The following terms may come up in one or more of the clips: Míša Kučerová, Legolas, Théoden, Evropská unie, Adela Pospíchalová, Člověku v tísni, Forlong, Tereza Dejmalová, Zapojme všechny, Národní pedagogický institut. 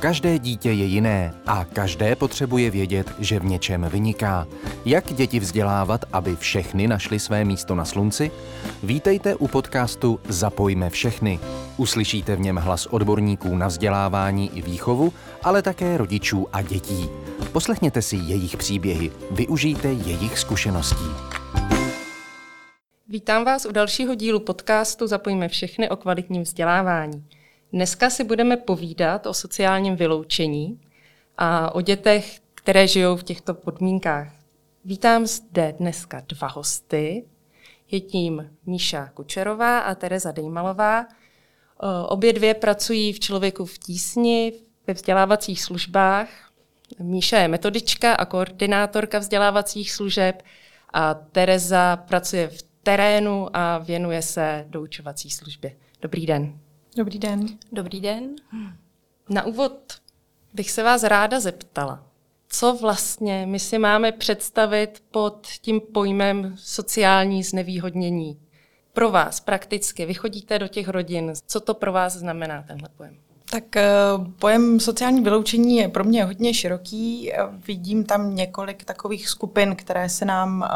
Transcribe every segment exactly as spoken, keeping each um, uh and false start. Každé dítě je jiné a každé potřebuje vědět, že v něčem vyniká. Jak děti vzdělávat, aby všechny našli své místo na slunci? Vítejte u podcastu Zapojme všechny. Uslyšíte v něm hlas odborníků na vzdělávání i výchovu, ale také rodičů a dětí. Poslechněte si jejich příběhy, využijte jejich zkušeností. Vítám vás u dalšího dílu podcastu Zapojme všechny o kvalitním vzdělávání. Dneska si budeme povídat o sociálním vyloučení a o dětech, které žijou v těchto podmínkách. Vítám zde dneska dva hosty. Je tím Míša Kučerová a Tereza Dejmalová. Obě dvě pracují v Člověku v tísni, ve vzdělávacích službách. Míša je metodička a koordinátorka vzdělávacích služeb a Tereza pracuje v terénu a věnuje se doučovací službě. Dobrý den. Dobrý den. Dobrý den. Na úvod bych se vás ráda zeptala, co vlastně my si máme představit pod tím pojmem sociální znevýhodnění. Pro vás prakticky, vy chodíte do těch rodin, co to pro vás znamená tenhle pojem? Tak pojem sociální vyloučení je pro mě hodně široký. Vidím tam několik takových skupin, které se nám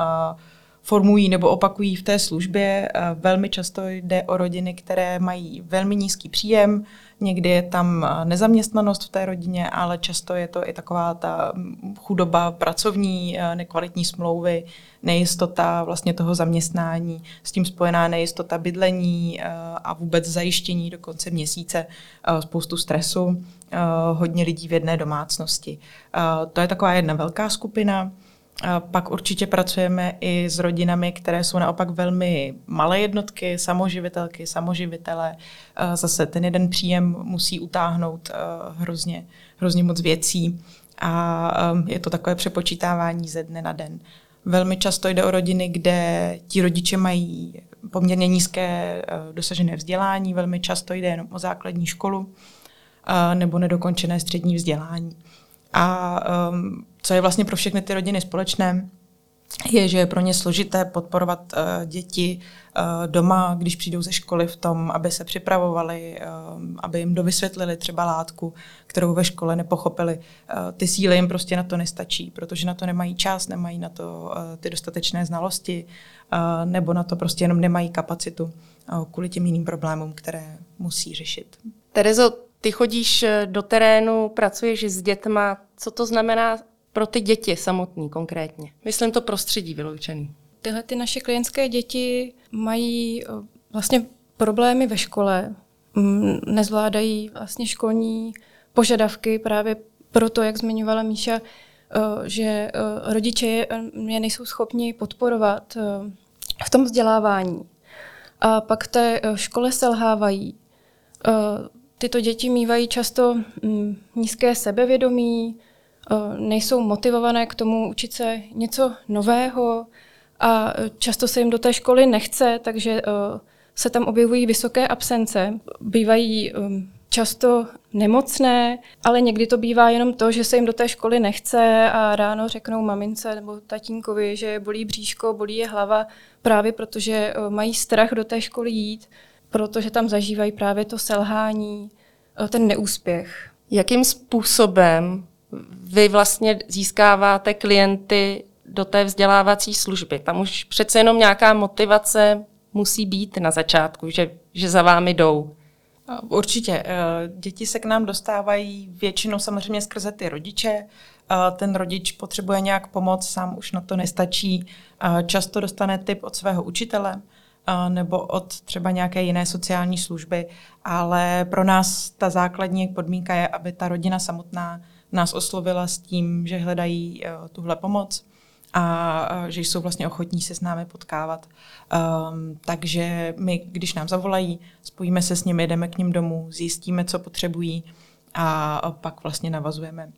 formují nebo opakují v té službě. Velmi často jde o rodiny, které mají velmi nízký příjem, někdy je tam nezaměstnanost v té rodině, ale často je to i taková ta chudoba pracovní, nekvalitní smlouvy, nejistota vlastně toho zaměstnání, s tím spojená nejistota bydlení a vůbec zajištění do konce měsíce, spoustu stresu, hodně lidí v jedné domácnosti. To je taková jedna velká skupina. Pak určitě pracujeme i s rodinami, které jsou naopak velmi malé jednotky, samoživitelky, samoživitele. Zase ten jeden příjem musí utáhnout hrozně, hrozně moc věcí a je to takové přepočítávání ze dne na den. Velmi často jde o rodiny, kde ti rodiče mají poměrně nízké dosažené vzdělání, velmi často jde jenom o základní školu nebo nedokončené střední vzdělání. A um, co je vlastně pro všechny ty rodiny společné, je, že je pro ně složité podporovat uh, děti uh, doma, když přijdou ze školy v tom, aby se připravovali, um, aby jim dovysvětlili třeba látku, kterou ve škole nepochopili. Uh, ty síly jim prostě na to nestačí, protože na to nemají čas, nemají na to uh, ty dostatečné znalosti, uh, nebo na to prostě jenom nemají kapacitu uh, kvůli těm jiným problémům, které musí řešit. Terezo, ty chodíš do terénu, pracuješ s dětma. Co to znamená pro ty děti samotný konkrétně? Myslím to prostředí vyloučený. Tyhle ty naše klientské děti mají vlastně problémy ve škole. Nezvládají vlastně školní požadavky právě proto, jak zmiňovala Míša, že rodiče je nejsou schopni podporovat v tom vzdělávání. A pak v té škole selhávají. Tyto děti mívají často nízké sebevědomí, nejsou motivované k tomu učit se něco nového a často se jim do té školy nechce, takže se tam objevují vysoké absence. Bývají často nemocné, ale někdy to bývá jenom to, že se jim do té školy nechce a ráno řeknou mamince nebo tatínkovi, že je bolí bříško, bolí je hlava, právě protože mají strach do té školy jít, protože tam zažívají právě to selhání, ten neúspěch. Jakým způsobem vy vlastně získáváte klienty do té vzdělávací služby? Tam už přece jenom nějaká motivace musí být na začátku, že, že za vámi jdou. Určitě. Děti se k nám dostávají většinou samozřejmě skrze ty rodiče. Ten rodič potřebuje nějak pomoc, sám už na to nestačí. Často dostane tip od svého učitele nebo od třeba nějaké jiné sociální služby, ale pro nás ta základní podmínka je, aby ta rodina samotná nás oslovila s tím, že hledají tuhle pomoc a že jsou vlastně ochotní se s námi potkávat. Takže my, když nám zavolají, spojíme se s nimi, jdeme k nim domů, zjistíme, co potřebují a pak vlastně navazujeme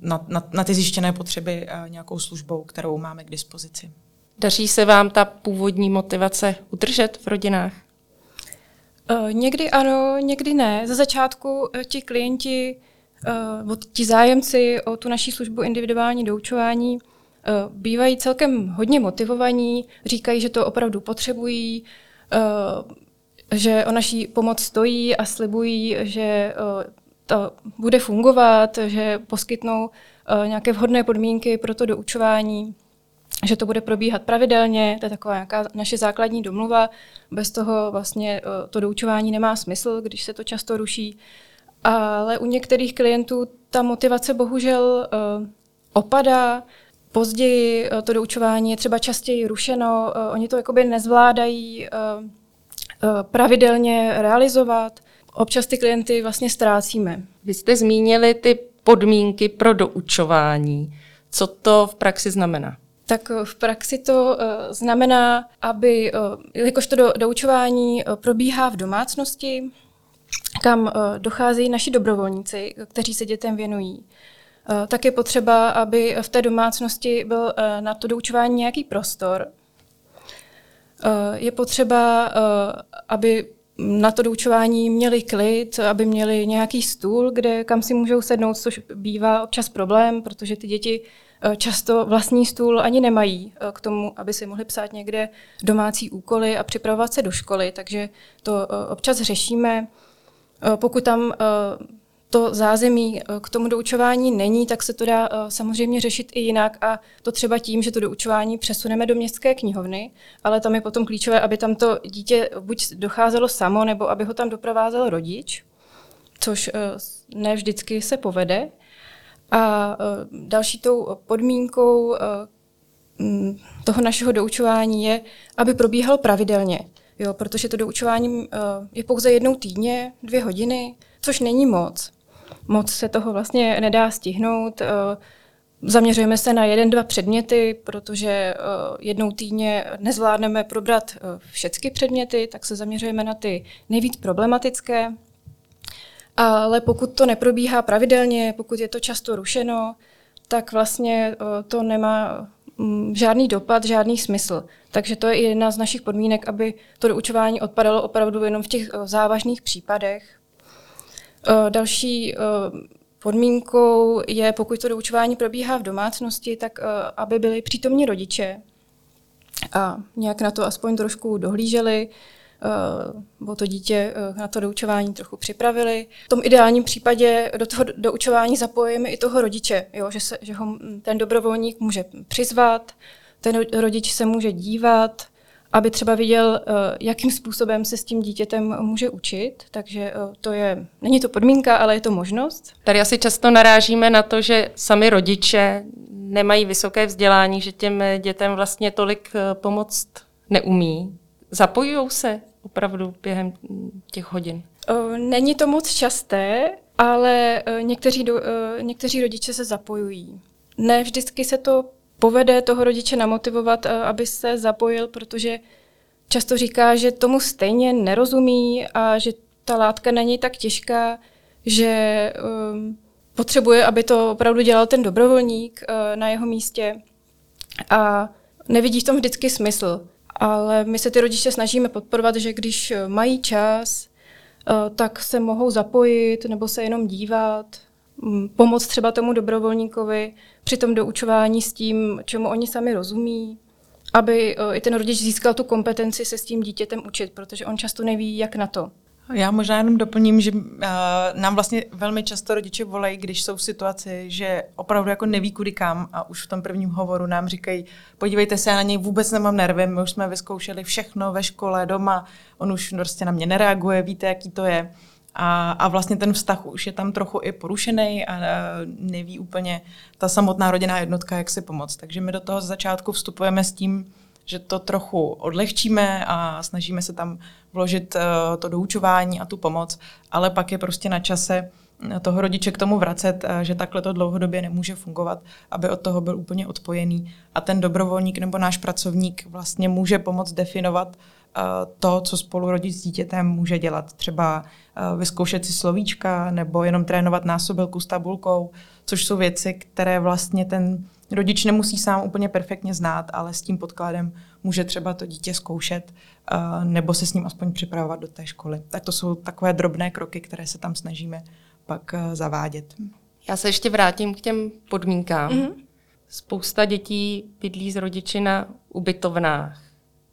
na, na, na ty zjištěné potřeby nějakou službou, kterou máme k dispozici. Daří se vám ta původní motivace udržet v rodinách? Někdy ano, někdy ne. Za začátku ti klienti, ti zájemci o tu naší službu individuální doučování bývají celkem hodně motivovaní, říkají, že to opravdu potřebují, že o naší pomoc stojí a slibují, že to bude fungovat, že poskytnou nějaké vhodné podmínky pro to doučování, že to bude probíhat pravidelně, to je taková nějaká naše základní domluva, bez toho vlastně to doučování nemá smysl, když se to často ruší. Ale u některých klientů ta motivace bohužel opadá, později to doučování je třeba častěji rušeno, oni to jakoby nezvládají pravidelně realizovat. Občas ty klienty vlastně ztrácíme. Vy jste zmínili ty podmínky pro doučování. Co to v praxi znamená? Tak v praxi to znamená, aby, jelikož to doučování probíhá v domácnosti, kam docházejí naši dobrovolníci, kteří se dětem věnují, tak je potřeba, aby v té domácnosti byl na to doučování nějaký prostor. Je potřeba, aby na to doučování měli klid, aby měli nějaký stůl, kde kam si můžou sednout, což bývá občas problém, protože ty děti často vlastní stůl ani nemají k tomu, aby si mohli psát někde domácí úkoly a připravovat se do školy, takže to občas řešíme. Pokud tam to zázemí k tomu doučování není, tak se to dá samozřejmě řešit i jinak, a to třeba tím, že to doučování přesuneme do městské knihovny, ale tam je potom klíčové, aby tam to dítě buď docházelo samo, nebo aby ho tam doprovázel rodič, což ne vždycky se povede. A další tou podmínkou toho našeho doučování je, aby probíhalo pravidelně. Jo, protože to doučování je pouze jednou týdně, dvě hodiny, což není moc. Moc se toho vlastně nedá stihnout. Zaměřujeme se na jeden, dva předměty, protože jednou týdně nezvládneme probrat všechny předměty, tak se zaměřujeme na ty nejvíc problematické. Ale pokud to neprobíhá pravidelně, pokud je to často rušeno, tak vlastně to nemá žádný dopad, žádný smysl. Takže to je jedna z našich podmínek, aby to doučování odpadalo opravdu jenom v těch závažných případech. Další podmínkou je, pokud to doučování probíhá v domácnosti, tak aby byli přítomní rodiče a nějak na to aspoň trošku dohlíželi, bo to dítě na to doučování trochu připravili. V tom ideálním případě do toho doučování zapojíme i toho rodiče, jo, že, se, že ho ten dobrovolník může přizvat, ten rodič se může dívat, aby třeba viděl, jakým způsobem se s tím dítětem může učit. Takže to je, není to podmínka, ale je to možnost. Tady asi často narážíme na to, že sami rodiče nemají vysoké vzdělání, že těm dětem vlastně tolik pomoct neumí. Zapojují se opravdu během těch hodin? Není to moc časté, ale někteří, do, někteří rodiče se zapojují. Ne vždycky se to povede toho rodiče namotivovat, aby se zapojil, protože často říká, že tomu stejně nerozumí a že ta látka není tak těžká, že potřebuje, aby to opravdu dělal ten dobrovolník na jeho místě, a nevidí v tom vždycky smysl. Ale my se ty rodiče snažíme podporovat, že když mají čas, tak se mohou zapojit nebo se jenom dívat, pomoct třeba tomu dobrovolníkovi při tom doučování s tím, čemu oni sami rozumí, aby i ten rodič získal tu kompetenci se s tím dítětem učit, protože on často neví, jak na to. Já možná jenom doplním, že nám vlastně velmi často rodiče volají, když jsou v situaci, že opravdu jako neví kudy kam, a už v tom prvním hovoru nám říkají, podívejte se, já na něj vůbec nemám nervy, my už jsme vyzkoušeli všechno ve škole, doma, on už prostě na mě nereaguje, víte, jaký to je. A, a vlastně ten vztah už je tam trochu i porušený a neví úplně ta samotná rodinná jednotka, jak si pomoct. Takže my do toho z začátku vstupujeme s tím, že to trochu odlehčíme a snažíme se tam vložit to doučování a tu pomoc, ale pak je prostě na čase toho rodiče k tomu vracet, že takhle to dlouhodobě nemůže fungovat, aby od toho byl úplně odpojený. A ten dobrovolník nebo náš pracovník vlastně může pomoct definovat to, co spolu rodič s dítětem může dělat. Třeba vyzkoušet si slovíčka nebo jenom trénovat násobilku s tabulkou, což jsou věci, které vlastně ten rodič nemusí sám úplně perfektně znát, ale s tím podkladem může třeba to dítě zkoušet nebo se s ním aspoň připravovat do té školy. Tak to jsou takové drobné kroky, které se tam snažíme pak zavádět. Já se ještě vrátím k těm podmínkám. Mm-hmm. Spousta dětí bydlí s rodiči na ubytovnách,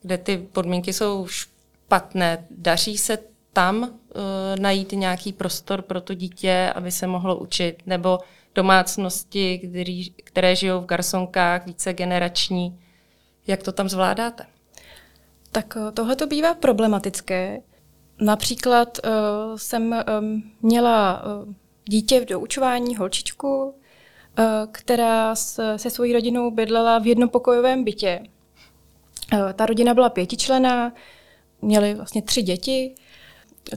kde ty podmínky jsou špatné. Daří se tam uh, najít nějaký prostor pro to dítě, aby se mohlo učit, nebo domácnosti, který, které žijou v garsonkách, vícegenerační. Jak to tam zvládáte? Tak tohle to bývá problematické. Například uh, jsem um, měla uh, dítě v doučování, holčičku, uh, která se, se svojí rodinou bydlela v jednopokojovém bytě. Uh, ta rodina byla pětičlenná, měli vlastně tři děti.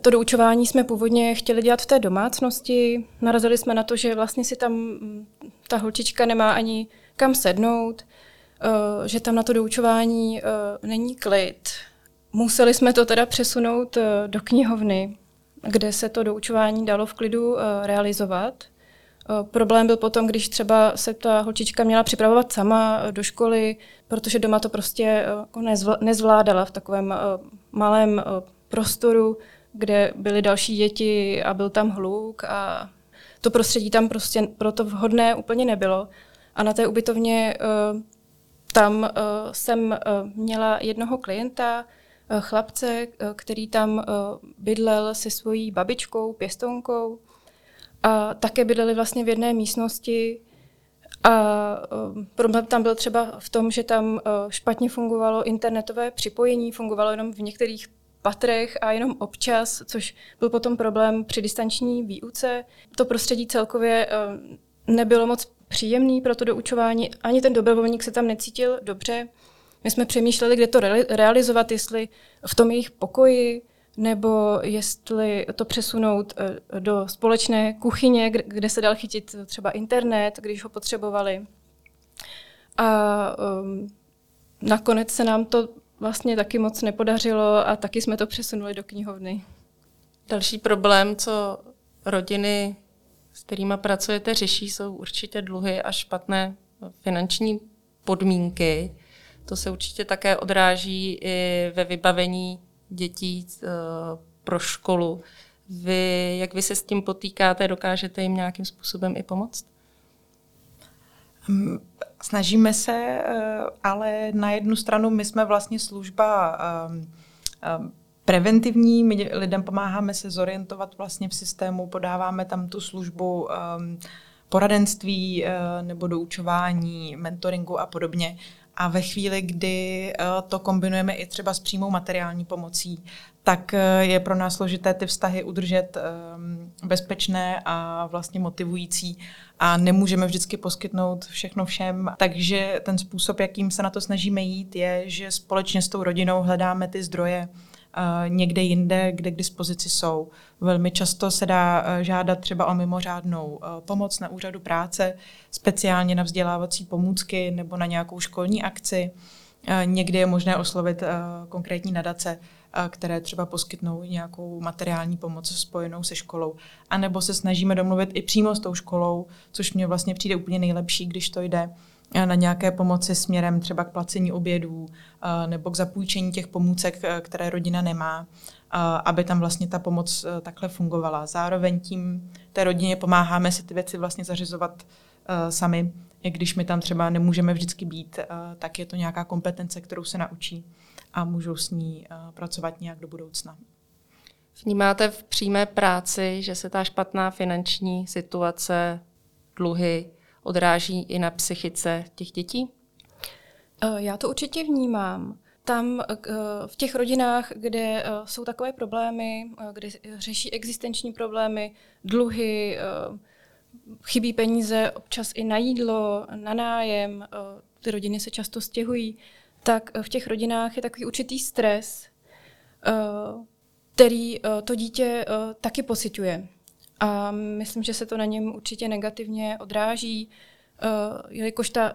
To doučování jsme původně chtěli dělat v té domácnosti. Narazili jsme na to, že vlastně si tam ta holčička nemá ani kam sednout, že tam na to doučování není klid. Museli jsme to teda přesunout do knihovny, kde se to doučování dalo v klidu realizovat. Problém byl potom, když třeba se ta holčička měla připravovat sama do školy, protože doma to prostě nezvládala v takovém malém prostoru, kde byly další děti a byl tam hluk a to prostředí tam prostě pro to vhodné úplně nebylo. A na té ubytovně tam jsem měla jednoho klienta, chlapce, který tam bydlel se svojí babičkou, pěstounkou a také bydleli vlastně v jedné místnosti. A problém tam byl třeba v tom, že tam špatně fungovalo internetové připojení, fungovalo jenom v některých patrech a jenom občas, což byl potom problém při distanční výuce. To prostředí celkově nebylo moc příjemné pro to doučování, ani ten dobrovolník se tam necítil dobře. My jsme přemýšleli, kde to realizovat, jestli v tom jejich pokoji, nebo jestli to přesunout do společné kuchyně, kde se dal chytit třeba internet, když ho potřebovali. A um, nakonec se nám to vlastně taky moc nepodařilo a taky jsme to přesunuli do knihovny. Další problém, co rodiny, s kterými pracujete, řeší, jsou určitě dluhy a špatné finanční podmínky. To se určitě také odráží i ve vybavení dětí pro školu. Vy, jak vy se s tím potýkáte, dokážete jim nějakým způsobem i pomoct? Snažíme se, ale na jednu stranu my jsme vlastně služba preventivní, my lidem pomáháme se zorientovat vlastně v systému, podáváme tam tu službu poradenství nebo doučování, mentoringu a podobně. A ve chvíli, kdy to kombinujeme i třeba s přímou materiální pomocí, tak je pro nás složité ty vztahy udržet bezpečné a vlastně motivující a nemůžeme vždycky poskytnout všechno všem. Takže ten způsob, jakým se na to snažíme jít, je, že společně s tou rodinou hledáme ty zdroje někde jinde, kde k dispozici jsou. Velmi často se dá žádat třeba o mimořádnou pomoc na úřadu práce, speciálně na vzdělávací pomůcky nebo na nějakou školní akci. Někdy je možné oslovit konkrétní nadace, které třeba poskytnou nějakou materiální pomoc spojenou se školou. A nebo se snažíme domluvit i přímo s tou školou, což mně vlastně přijde úplně nejlepší, když to jde, na nějaké pomoci směrem třeba k placení obědů nebo k zapůjčení těch pomůcek, které rodina nemá, aby tam vlastně ta pomoc takhle fungovala. Zároveň tím té rodině pomáháme si ty věci vlastně zařizovat sami, i když my tam třeba nemůžeme vždycky být, tak je to nějaká kompetence, kterou se naučí a můžou s ní pracovat nějak do budoucna. Vnímáte v přímé práci, že se ta špatná finanční situace, dluhy, odráží i na psychice těch dětí? Já to určitě vnímám. Tam v těch rodinách, kde jsou takové problémy, kde řeší existenční problémy, dluhy, chybí peníze občas i na jídlo, na nájem, ty rodiny se často stěhují, tak v těch rodinách je takový určitý stres, který to dítě taky pociťuje. A myslím, že se to na něm určitě negativně odráží, jelikož ta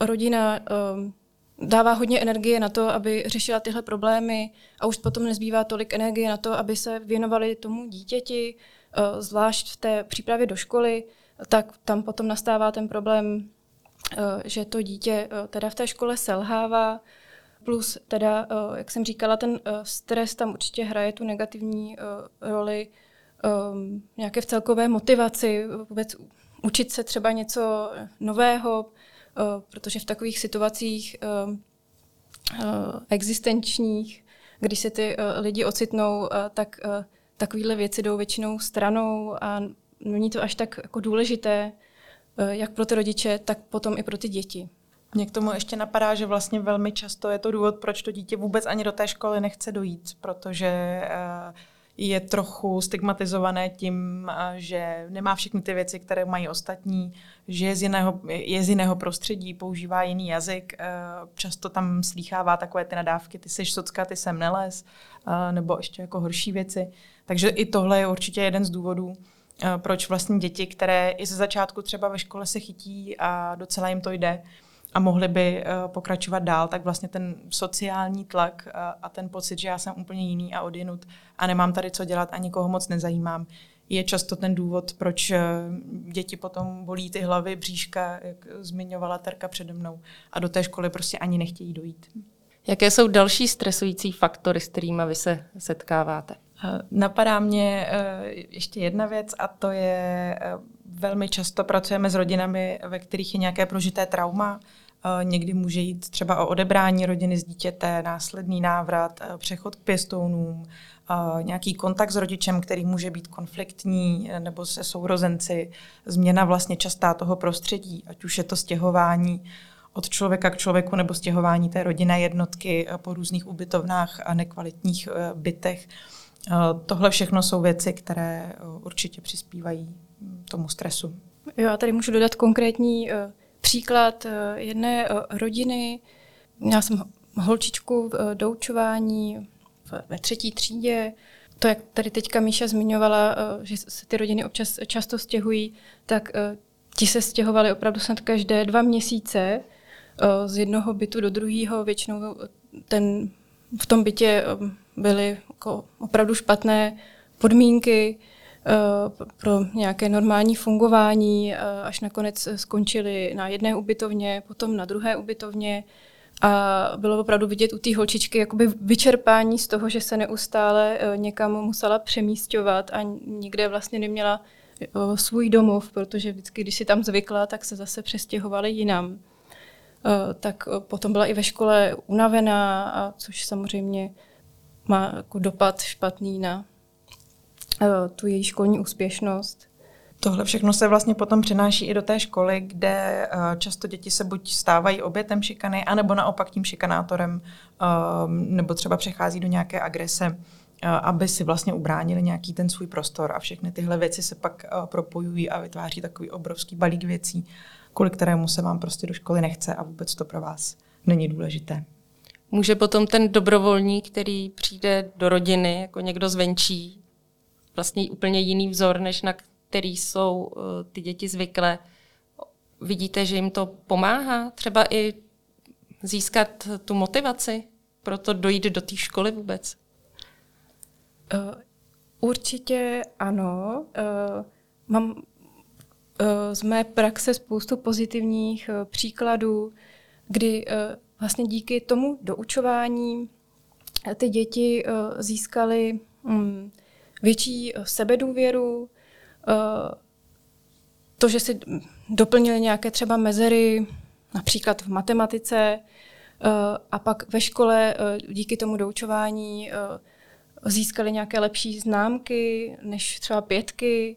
rodina dává hodně energie na to, aby řešila tyhle problémy a už potom nezbývá tolik energie na to, aby se věnovali tomu dítěti, zvlášť v té přípravě do školy, tak tam potom nastává ten problém, že to dítě teda v té škole selhává, plus teda, jak jsem říkala, ten stres tam určitě hraje tu negativní roli, Um, nějaké v celkové motivaci, vůbec učit se třeba něco nového, uh, protože v takových situacích uh, uh, existenčních, když se ty uh, lidi ocitnou, uh, tak uh, takovéhle věci jdou většinou stranou a není to až tak jako důležité, jak pro ty rodiče, tak potom i pro ty děti. Mně k tomu ještě napadá, že vlastně velmi často je to důvod, proč to dítě vůbec ani do té školy nechce dojít, protože je trochu stigmatizované tím, že nemá všechny ty věci, které mají ostatní, že je z jiného, je z jiného prostředí, používá jiný jazyk, často tam slýchává takové ty nadávky, ty seš socka, ty sem nelez, nebo ještě jako horší věci. Takže i tohle je určitě jeden z důvodů, proč vlastně děti, které i ze začátku třeba ve škole se chytí a docela jim to jde a mohly by pokračovat dál, tak vlastně ten sociální tlak a ten pocit, že já jsem úplně jiný a odjinud a nemám tady co dělat a nikoho moc nezajímám, je často ten důvod, proč děti potom bolí ty hlavy, bříška, jak zmiňovala Terka přede mnou, a do té školy prostě ani nechtějí dojít. Jaké jsou další stresující faktory, s kterými vy se setkáváte? Napadá mě ještě jedna věc, a to je, velmi často pracujeme s rodinami, ve kterých je nějaké prožité trauma. Někdy může jít třeba o odebrání rodiny z dítěte, následný návrat, přechod k pěstounům, nějaký kontakt s rodičem, který může být konfliktní, nebo se sourozenci, změna vlastně častá toho prostředí, ať už je to stěhování od člověka k člověku nebo stěhování té rodinné jednotky po různých ubytovnách a nekvalitních bytech. Tohle všechno jsou věci, které určitě přispívají tomu stresu. Já tady můžu dodat konkrétní příklad jedné rodiny. Měla jsem holčičku v doučování ve třetí třídě. To, jak tady teďka Míša zmiňovala, že se ty rodiny občas často stěhují, tak ti se stěhovali opravdu snad každé dva měsíce z jednoho bytu do druhého. Většinou ten, v tom bytě byly jako opravdu špatné podmínky pro nějaké normální fungování, až nakonec skončili na jedné ubytovně, potom na druhé ubytovně a bylo opravdu vidět u té holčičky jakoby vyčerpání z toho, že se neustále někam musela přemísťovat a nikde vlastně neměla svůj domov, protože vždycky, když si tam zvykla, tak se zase přestěhovali jinam. Tak potom byla i ve škole unavená, a což samozřejmě má jako dopad špatný na tu její školní úspěšnost. Tohle všechno se vlastně potom přenáší i do té školy, kde často děti se buď stávají obětem šikany, anebo naopak tím šikanátorem, nebo třeba přechází do nějaké agrese, aby si vlastně ubránili nějaký ten svůj prostor, a všechny tyhle věci se pak propojují a vytváří takový obrovský balík věcí, kvůli kterému se vám prostě do školy nechce a vůbec to pro vás není důležité. Může potom ten dobrovolník, který přijde do rodiny jako někdo zvenčí, vlastně úplně jiný vzor, než na který jsou ty děti zvyklé. Vidíte, že jim to pomáhá třeba i získat tu motivaci pro to dojít do té školy vůbec? Určitě ano. Mám z mé praxe spoustu pozitivních příkladů, kdy vlastně díky tomu doučování ty děti získaly větší sebedůvěru, to, že si doplnili nějaké třeba mezery, například v matematice, a pak ve škole díky tomu doučování získali nějaké lepší známky než třeba pětky,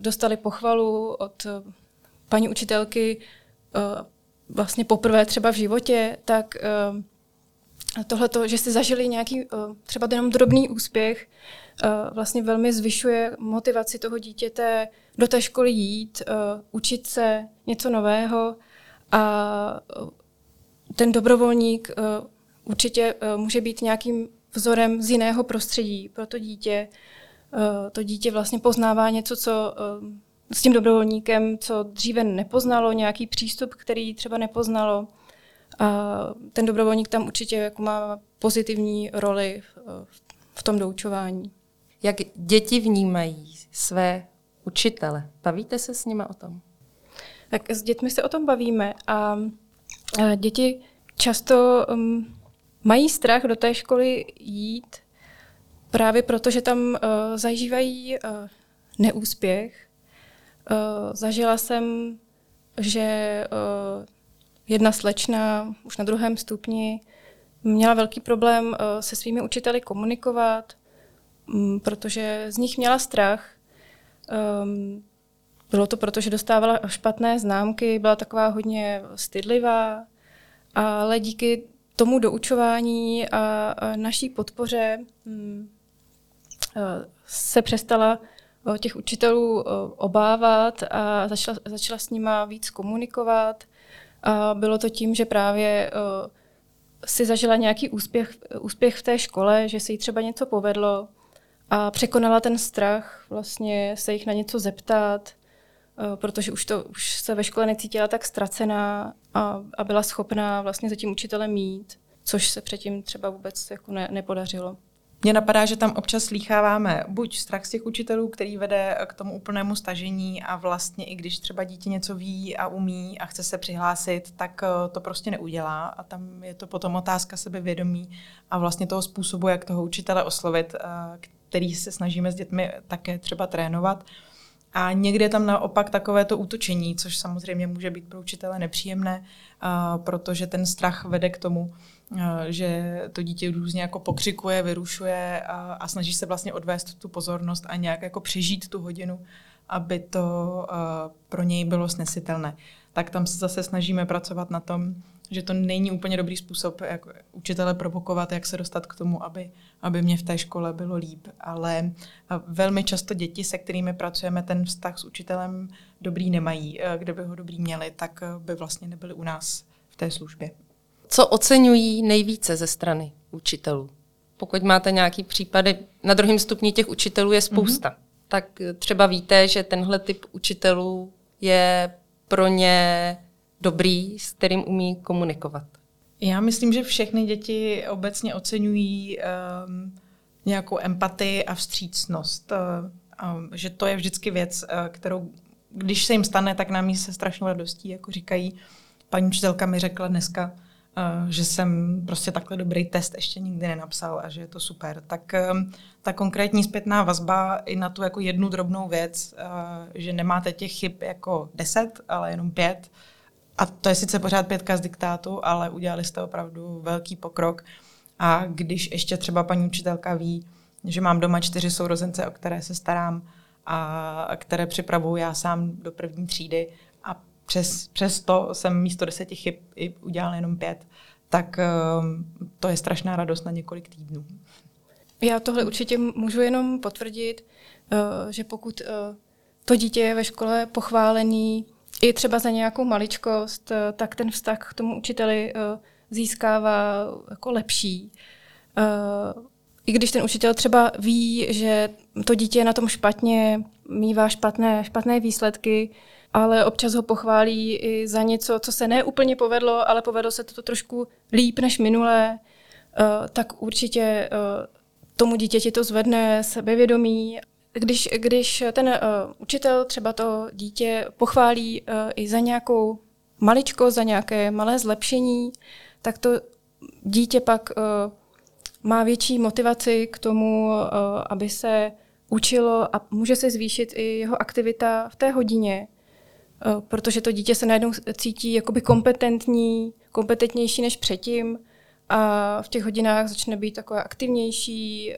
dostali pochvalu od paní učitelky vlastně poprvé třeba v životě, tak tohleto, že si zažili nějaký třeba jenom drobný úspěch, vlastně velmi zvyšuje motivaci toho dítěte do té školy jít, učit se něco nového, a ten dobrovolník určitě může být nějakým vzorem z jiného prostředí pro to dítě. To dítě vlastně poznává něco, co s tím dobrovolníkem, co dříve nepoznalo, nějaký přístup, který třeba nepoznalo. A ten dobrovolník tam určitě jako má pozitivní roli v tom doučování. Jak děti vnímají své učitele? Bavíte se s nimi o tom? Tak s dětmi se o tom bavíme a děti často mají strach do té školy jít právě proto, že tam zažívají neúspěch. Zažila jsem, že jedna slečna už na druhém stupni měla velký problém se svými učiteli komunikovat, protože z nich měla strach. Um, bylo to proto, že dostávala špatné známky, byla taková hodně stydlivá, ale díky tomu doučování a, a naší podpoře um, se přestala těch učitelů obávat a začala, začala s nima víc komunikovat. A bylo to tím, že právě uh, si zažila nějaký úspěch, úspěch v té škole, že se jí třeba něco povedlo a překonala ten strach vlastně se jich na něco zeptat, uh, protože už, to, už se ve škole necítila tak ztracená a, a byla schopná vlastně za tím učitelem mít, což se předtím třeba vůbec jako ne, nepodařilo. Mně napadá, že tam občas slýcháváme buď strach z těch učitelů, který vede k tomu úplnému stažení a vlastně i když třeba dítě něco ví a umí a chce se přihlásit, tak to prostě neudělá a tam je to potom otázka sebevědomí a vlastně toho způsobu, jak toho učitele oslovit, který se snažíme s dětmi také třeba trénovat. A někde je tam naopak takové to útočení, což samozřejmě může být pro učitele nepříjemné, protože ten strach vede k tomu, že to dítě různě jako pokřikuje, vyrušuje a, a snaží se vlastně odvést tu pozornost a nějak jako přežít tu hodinu, aby to a, pro něj bylo snesitelné. Tak tam se zase snažíme pracovat na tom, že to není úplně dobrý způsob, jak učitele provokovat, jak se dostat k tomu, aby, aby mě v té škole bylo líp. Ale velmi často děti, se kterými pracujeme, ten vztah s učitelem dobrý nemají. Kdyby ho dobrý měli, tak by vlastně nebyli u nás v té službě. Co oceňují nejvíce ze strany učitelů? Pokud máte nějaký případy, na druhém stupni těch učitelů je spousta, mm-hmm. tak třeba víte, že tenhle typ učitelů je pro ně dobrý, s kterým umí komunikovat. Já myslím, že všechny děti obecně oceňují um, nějakou empatii a vstřícnost. Um, že to je vždycky věc, kterou, když se jim stane, tak nám ji se strašnou radostí, jako říkají, paní učitelka mi řekla dneska, že jsem prostě takhle dobrý test ještě nikdy nenapsal a že je to super. Tak ta konkrétní zpětná vazba i na tu jako jednu drobnou věc, že nemáte těch chyb jako deset, ale jenom pět. A to je sice pořád pětka z diktátu, ale udělali jste opravdu velký pokrok. A když ještě třeba paní učitelka ví, že mám doma čtyři sourozence, o které se starám a které připravuju já sám do první třídy, a Přes, přesto jsem místo deseti chyb i udělala jenom pět, tak uh, to je strašná radost na několik týdnů. Já tohle určitě můžu jenom potvrdit, uh, že pokud uh, to dítě je ve škole pochválený i třeba za nějakou maličkost, uh, tak ten vztah k tomu učiteli uh, získává jako lepší. Uh, I když ten učitel třeba ví, že to dítě je na tom špatně, mívá špatné, špatné výsledky, ale občas ho pochválí i za něco, co se ne úplně povedlo, ale povedlo se to trošku líp než minulé, tak určitě tomu dítěti to zvedne sebevědomí. Když, když ten učitel třeba to dítě pochválí i za nějakou maličko, za nějaké malé zlepšení, tak to dítě pak má větší motivaci k tomu, aby se učilo a může se zvýšit i jeho aktivita v té hodině. Protože to dítě se najednou cítí jakoby kompetentní, kompetentnější než předtím a v těch hodinách začne být taková aktivnější.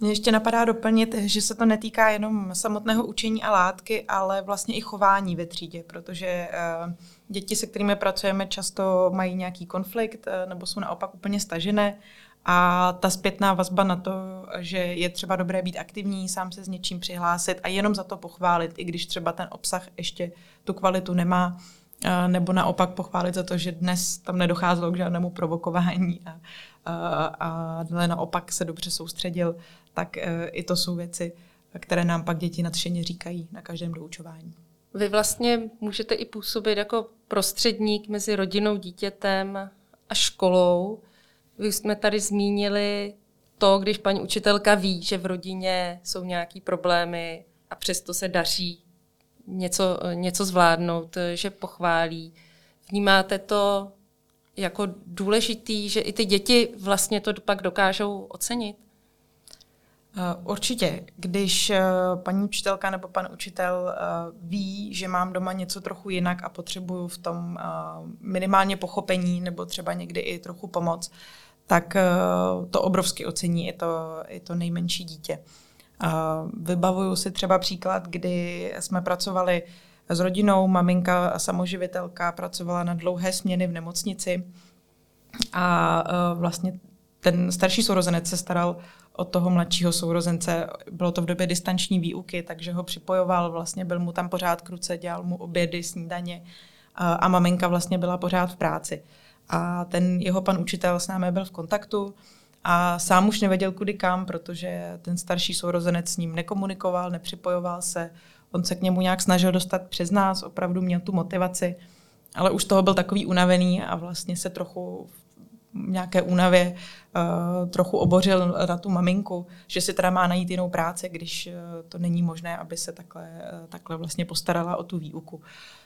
Mně ještě napadá doplnit, že se to netýká jenom samotného učení a látky, ale vlastně i chování ve třídě, protože děti, se kterými pracujeme, často mají nějaký konflikt nebo jsou naopak úplně stažené a ta zpětná vazba na to, že je třeba dobré být aktivní, sám se s něčím přihlásit a jenom za to pochválit, i když třeba ten obsah ještě tu kvalitu nemá, nebo naopak pochválit za to, že dnes tam nedocházelo k žádnému provokování a, a, a naopak se dobře soustředil, tak i to jsou věci, které nám pak děti nadšeně říkají na každém doučování. Vy vlastně můžete i působit jako prostředník mezi rodinou, dítětem a školou. Vy jsme tady zmínili to, když paní učitelka ví, že v rodině jsou nějaké problémy a přesto se daří něco, něco zvládnout, že pochválí. Vnímáte to jako důležitý, že i ty děti vlastně to pak dokážou ocenit? Určitě. Když paní učitelka nebo pan učitel ví, že mám doma něco trochu jinak a potřebuju v tom minimálně pochopení nebo třeba někdy i trochu pomoc, tak to obrovsky ocení i to, i to nejmenší dítě. Vybavuju si třeba příklad, kdy jsme pracovali s rodinou, maminka a samoživitelka pracovala na dlouhé směny v nemocnici a vlastně ten starší sourozenec se staral od toho mladšího sourozence. Bylo to v době distanční výuky, takže ho připojoval, vlastně byl mu tam pořád k ruce, dělal mu obědy, snídaně a maminka vlastně byla pořád v práci. A ten jeho pan učitel s námi byl v kontaktu a sám už nevěděl kudy kam, protože ten starší sourozenec s ním nekomunikoval, nepřipojoval se, on se k němu nějak snažil dostat přes nás, opravdu měl tu motivaci, ale už toho byl takový unavený a vlastně se trochu v nějaké únavě uh, trochu obořil na tu maminku, že si teda má najít jinou práci, když uh, to není možné, aby se takhle, uh, takhle vlastně postarala o tu výuku.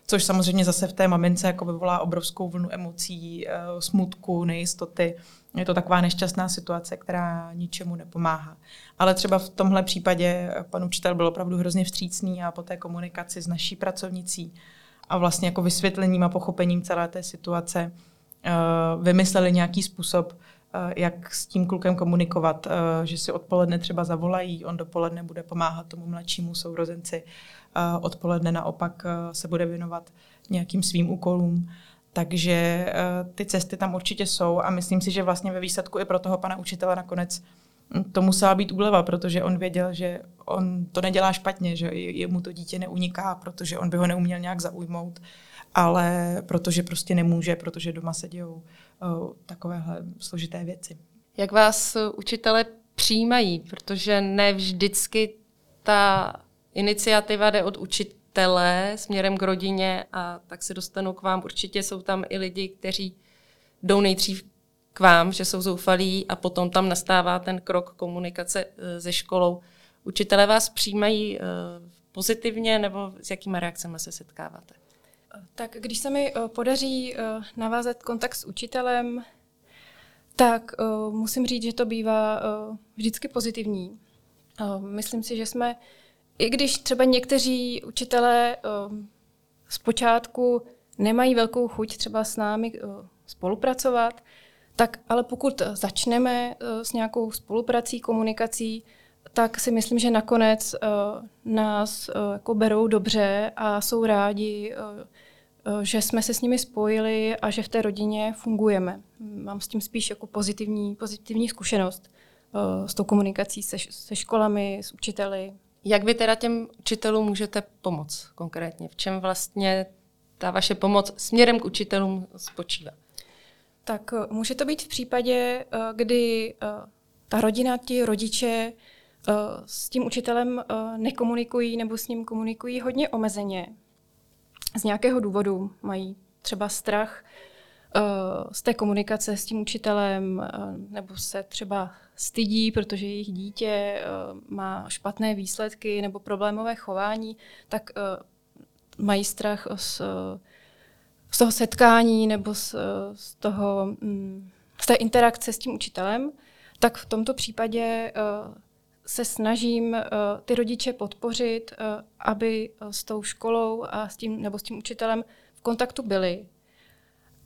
Což samozřejmě zase v té mamince jako vyvolá obrovskou vlnu emocí, uh, smutku, nejistoty. Je to taková nešťastná situace, která ničemu nepomáhá. Ale třeba v tomhle případě pan učitel byl opravdu hrozně vstřícný a po té komunikaci s naší pracovnicí a vlastně jako vysvětlením a pochopením celé té situace vymysleli nějaký způsob, jak s tím klukem komunikovat, že si odpoledne třeba zavolají, on dopoledne bude pomáhat tomu mladšímu sourozenci, odpoledne naopak se bude věnovat nějakým svým úkolům. Takže ty cesty tam určitě jsou a myslím si, že vlastně ve výsledku i pro toho pana učitele nakonec to musela být úleva, protože on věděl, že on to nedělá špatně, že jemu to dítě neuniká, protože on by ho neuměl nějak zaujmout, ale protože prostě nemůže, protože doma se dějou takovéhle složité věci. Jak vás učitele přijímají? Protože ne vždycky ta iniciativa jde od učitele směrem k rodině a tak se dostanou k vám. Určitě jsou tam i lidi, kteří jdou nejdřív k vám, že jsou zoufalí a potom tam nastává ten krok komunikace se školou. Učitelé vás přijímají pozitivně nebo s jakými reakcemi se setkáváte? Tak když se mi podaří navázat kontakt s učitelem, tak musím říct, že to bývá vždycky pozitivní. Myslím si, že jsme, i když třeba někteří učitelé zpočátku nemají velkou chuť třeba s námi spolupracovat, tak ale pokud začneme s nějakou spoluprací, komunikací, tak si myslím, že nakonec uh, nás uh, jako berou dobře a jsou rádi, uh, uh, že jsme se s nimi spojili a že v té rodině fungujeme. Mám s tím spíš jako pozitivní, pozitivní zkušenost uh, s tou komunikací se, se školami, s učiteli. Jak vy teda těm učitelům můžete pomoct konkrétně? V čem vlastně ta vaše pomoc směrem k učitelům spočívá? Tak uh, může to být v případě, uh, kdy uh, ta rodina, ti rodiče s tím učitelem nekomunikují nebo s ním komunikují hodně omezeně. Z nějakého důvodu mají třeba strach z té komunikace s tím učitelem nebo se třeba stydí, protože jejich dítě má špatné výsledky nebo problémové chování, tak mají strach z, z toho setkání nebo z, z, toho, z té interakce s tím učitelem. Tak v tomto případě se snažím uh, ty rodiče podpořit, uh, aby s tou školou a s tím, nebo s tím učitelem v kontaktu byli.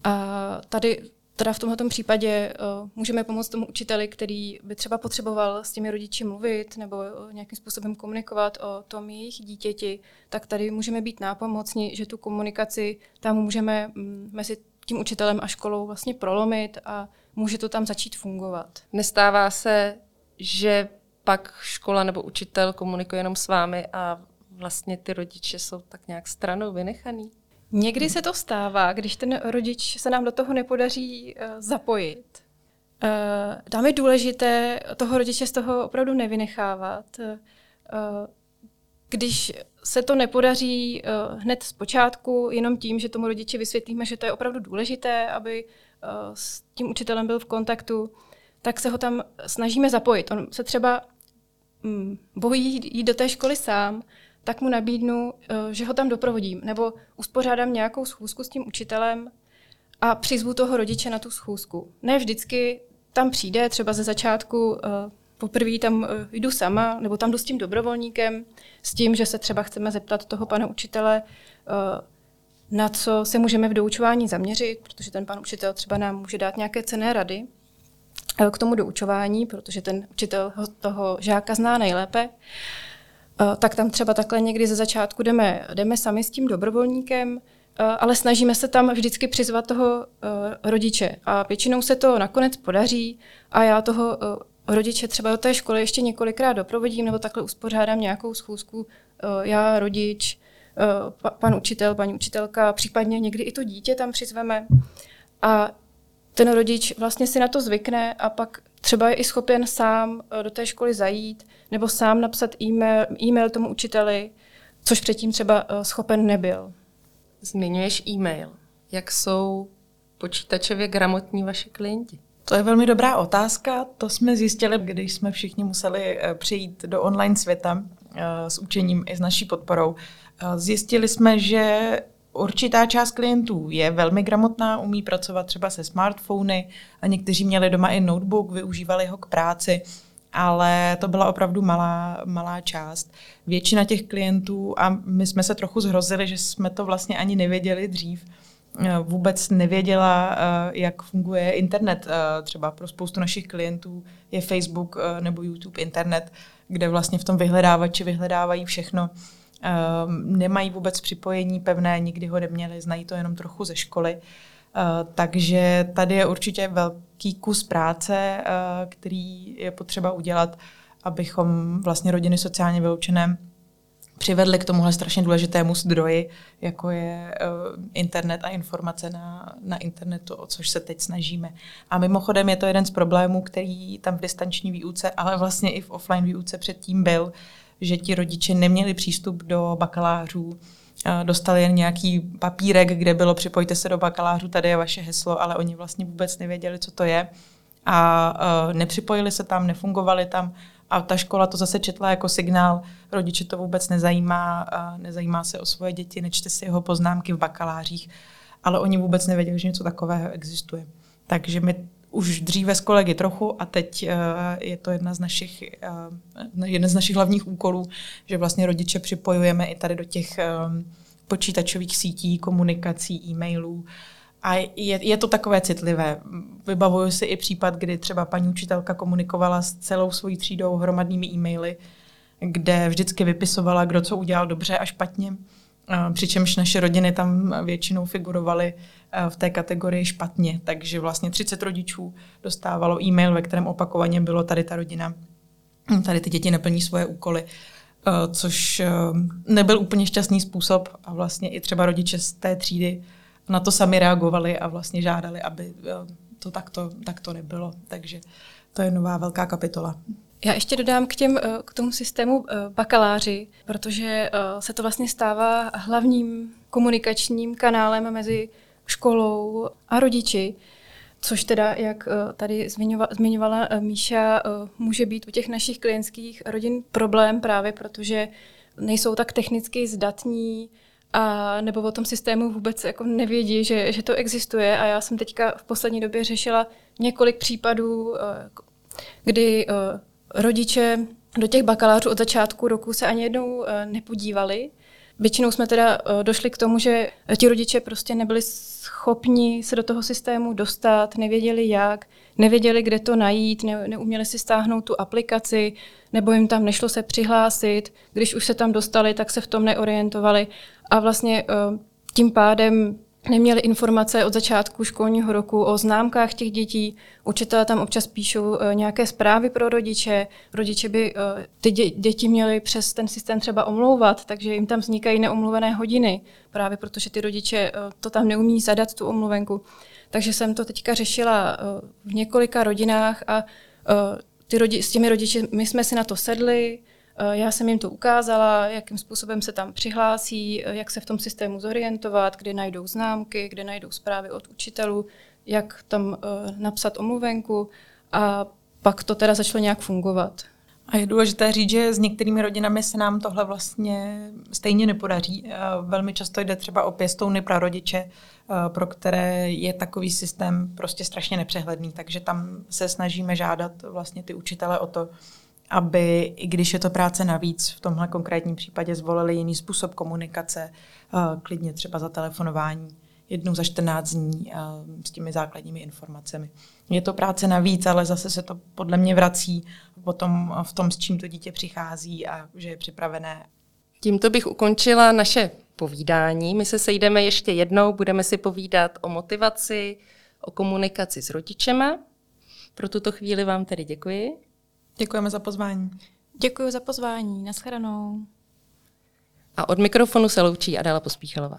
A tady teda v tomto případě uh, můžeme pomoct tomu učiteli, který by třeba potřeboval s těmi rodiči mluvit nebo uh, nějakým způsobem komunikovat o tom jejich dítěti, tak tady můžeme být nápomocní, že tu komunikaci tam můžeme mm, mezi tím učitelem a školou vlastně prolomit a může to tam začít fungovat. Nestává se, že pak škola nebo učitel komunikuje jenom s vámi a vlastně ty rodiče jsou tak nějak stranou vynechaný? Někdy se to stává, když ten rodič se nám do toho nepodaří zapojit. Tam je důležité toho rodiče z toho opravdu nevynechávat. Když se to nepodaří hned z počátku, jenom tím, že tomu rodiči vysvětlíme, že to je opravdu důležité, aby s tím učitelem byl v kontaktu, tak se ho tam snažíme zapojit. On se třeba bojí jít do té školy sám, tak mu nabídnu, že ho tam doprovodím, nebo uspořádám nějakou schůzku s tím učitelem a přizvu toho rodiče na tu schůzku. Ne vždycky tam přijde, třeba ze začátku poprvé tam jdu sama, nebo tam jdu s tím dobrovolníkem, s tím, že se třeba chceme zeptat toho pana učitele, na co se můžeme v doučování zaměřit, protože ten pan učitel třeba nám může dát nějaké cenné rady. k tomu doučování, protože ten učitel toho žáka zná nejlépe, tak tam třeba takhle někdy ze začátku jdeme, jdeme sami s tím dobrovolníkem, ale snažíme se tam vždycky přizvat toho rodiče. A většinou se to nakonec podaří a já toho rodiče třeba do té školy ještě několikrát doprovodím nebo takhle uspořádám nějakou schůzku. Já, rodič, pan učitel, paní učitelka, případně někdy i to dítě tam přizveme. A ten rodič vlastně si na to zvykne a pak třeba je i schopen sám do té školy zajít nebo sám napsat e-mail, e-mail tomu učiteli, což předtím třeba schopen nebyl. Zmiňuješ e-mail. Jak jsou počítačově gramotní vaši klienti? To je velmi dobrá otázka. To jsme zjistili, když jsme všichni museli přijít do online světa s učením i s naší podporou. Zjistili jsme, že určitá část klientů je velmi gramotná, umí pracovat třeba se smartfony a někteří měli doma i notebook, využívali ho k práci, ale to byla opravdu malá, malá část. Většina těch klientů, a my jsme se trochu zhrozili, že jsme to vlastně ani nevěděli dřív, vůbec nevěděla, jak funguje internet. Třeba pro spoustu našich klientů je Facebook nebo YouTube internet, kde vlastně v tom vyhledávači vyhledávají všechno. Nemají vůbec připojení pevné, nikdy ho neměli, znají to jenom trochu ze školy. Takže tady je určitě velký kus práce, který je potřeba udělat, abychom vlastně rodiny sociálně vyloučené přivedli k tomuhle strašně důležitému zdroji, jako je internet a informace na, na internetu, o což se teď snažíme. A mimochodem je to jeden z problémů, který tam v distanční výuce, ale vlastně i v offline výuce předtím byl, že ti rodiče neměli přístup do bakalářů, dostali jen nějaký papírek, kde bylo připojte se do bakalářů, tady je vaše heslo, ale oni vlastně vůbec nevěděli, co to je a nepřipojili se tam, nefungovali tam a ta škola to zase četla jako signál, rodiče to vůbec nezajímá, nezajímá se o svoje děti, nečte si jeho poznámky v bakalářích, ale oni vůbec nevěděli, že něco takového existuje. Takže my už dříve s kolegy trochu a teď je to jedna z našich, jeden z našich hlavních úkolů, že vlastně rodiče připojujeme i tady do těch počítačových sítí, komunikací, e-mailů. A je, je to takové citlivé. Vybavuju si i případ, kdy třeba paní učitelka komunikovala s celou svojí třídou hromadnými e-maily, kde vždycky vypisovala, kdo co udělal dobře a špatně. Přičemž naše rodiny tam většinou figurovaly v té kategorii špatně, takže vlastně třicet rodičů dostávalo e-mail, ve kterém opakovaně bylo tady ta rodina, tady ty děti neplní svoje úkoly, což nebyl úplně šťastný způsob a vlastně i třeba rodiče z té třídy na to sami reagovali a vlastně žádali, aby to takto, takto nebylo, takže to je nová velká kapitola. Já ještě dodám k, těm, k tomu systému bakaláři, protože se to vlastně stává hlavním komunikačním kanálem mezi školou a rodiči, což teda, jak tady zmiňovala Míša, může být u těch našich klientských rodin problém právě, protože nejsou tak technicky zdatní a nebo o tom systému vůbec jako nevědí, že, že to existuje. A já jsem teďka v poslední době řešila několik případů, kdy rodiče do těch bakalářů od začátku roku se ani jednou nepodívali. Většinou jsme teda došli k tomu, že ti rodiče prostě nebyli schopni se do toho systému dostat, nevěděli jak, nevěděli, kde to najít, ne, neuměli si stáhnout tu aplikaci, nebo jim tam nešlo se přihlásit. Když už se tam dostali, tak se v tom neorientovali a vlastně tím pádem neměli informace od začátku školního roku o známkách těch dětí. Učitelé tam občas píšou nějaké zprávy pro rodiče. Rodiče by ty děti měli přes ten systém třeba omlouvat, takže jim tam vznikají neomluvené hodiny, právě protože ty rodiče to tam neumí zadat, tu omluvenku. Takže jsem to teďka řešila v několika rodinách a ty rodi- s těmi rodiči my jsme si na to sedli. Já jsem jim to ukázala, jakým způsobem se tam přihlásí, jak se v tom systému zorientovat, kde najdou známky, kde najdou zprávy od učitelů, jak tam napsat omluvenku a pak to teda začalo nějak fungovat. A je důležité říct, že s některými rodinami se nám tohle vlastně stejně nepodaří. Velmi často jde třeba o pěstouny pro rodiče, pro které je takový systém prostě strašně nepřehledný, takže tam se snažíme žádat vlastně ty učitele o to, aby, i když je to práce navíc, v tomhle konkrétním případě zvolili jiný způsob komunikace, klidně třeba zatelefonování. jednou za čtrnáct dní s těmi základními informacemi. Je to práce navíc, ale zase se to podle mě vrací potom v tom, s čím to dítě přichází a že je připravené. Tímto bych ukončila naše povídání. My se sejdeme ještě jednou, budeme si povídat o motivaci, o komunikaci s rodičema. Pro tuto chvíli vám tedy děkuji. Děkujeme za pozvání. Děkuji za pozvání. Nashledanou. A od mikrofonu se loučí Adela Pospíchalová.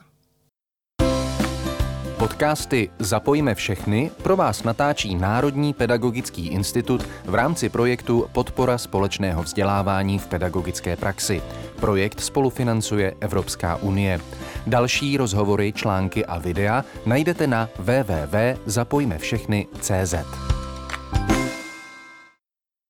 Podcasty Zapojme všechny pro vás natáčí Národní pedagogický institut v rámci projektu Podpora společného vzdělávání v pedagogické praxi. Projekt spolufinancuje Evropská unie. Další rozhovory, články a videa najdete na w w w tečka zapojme všechny tečka cz.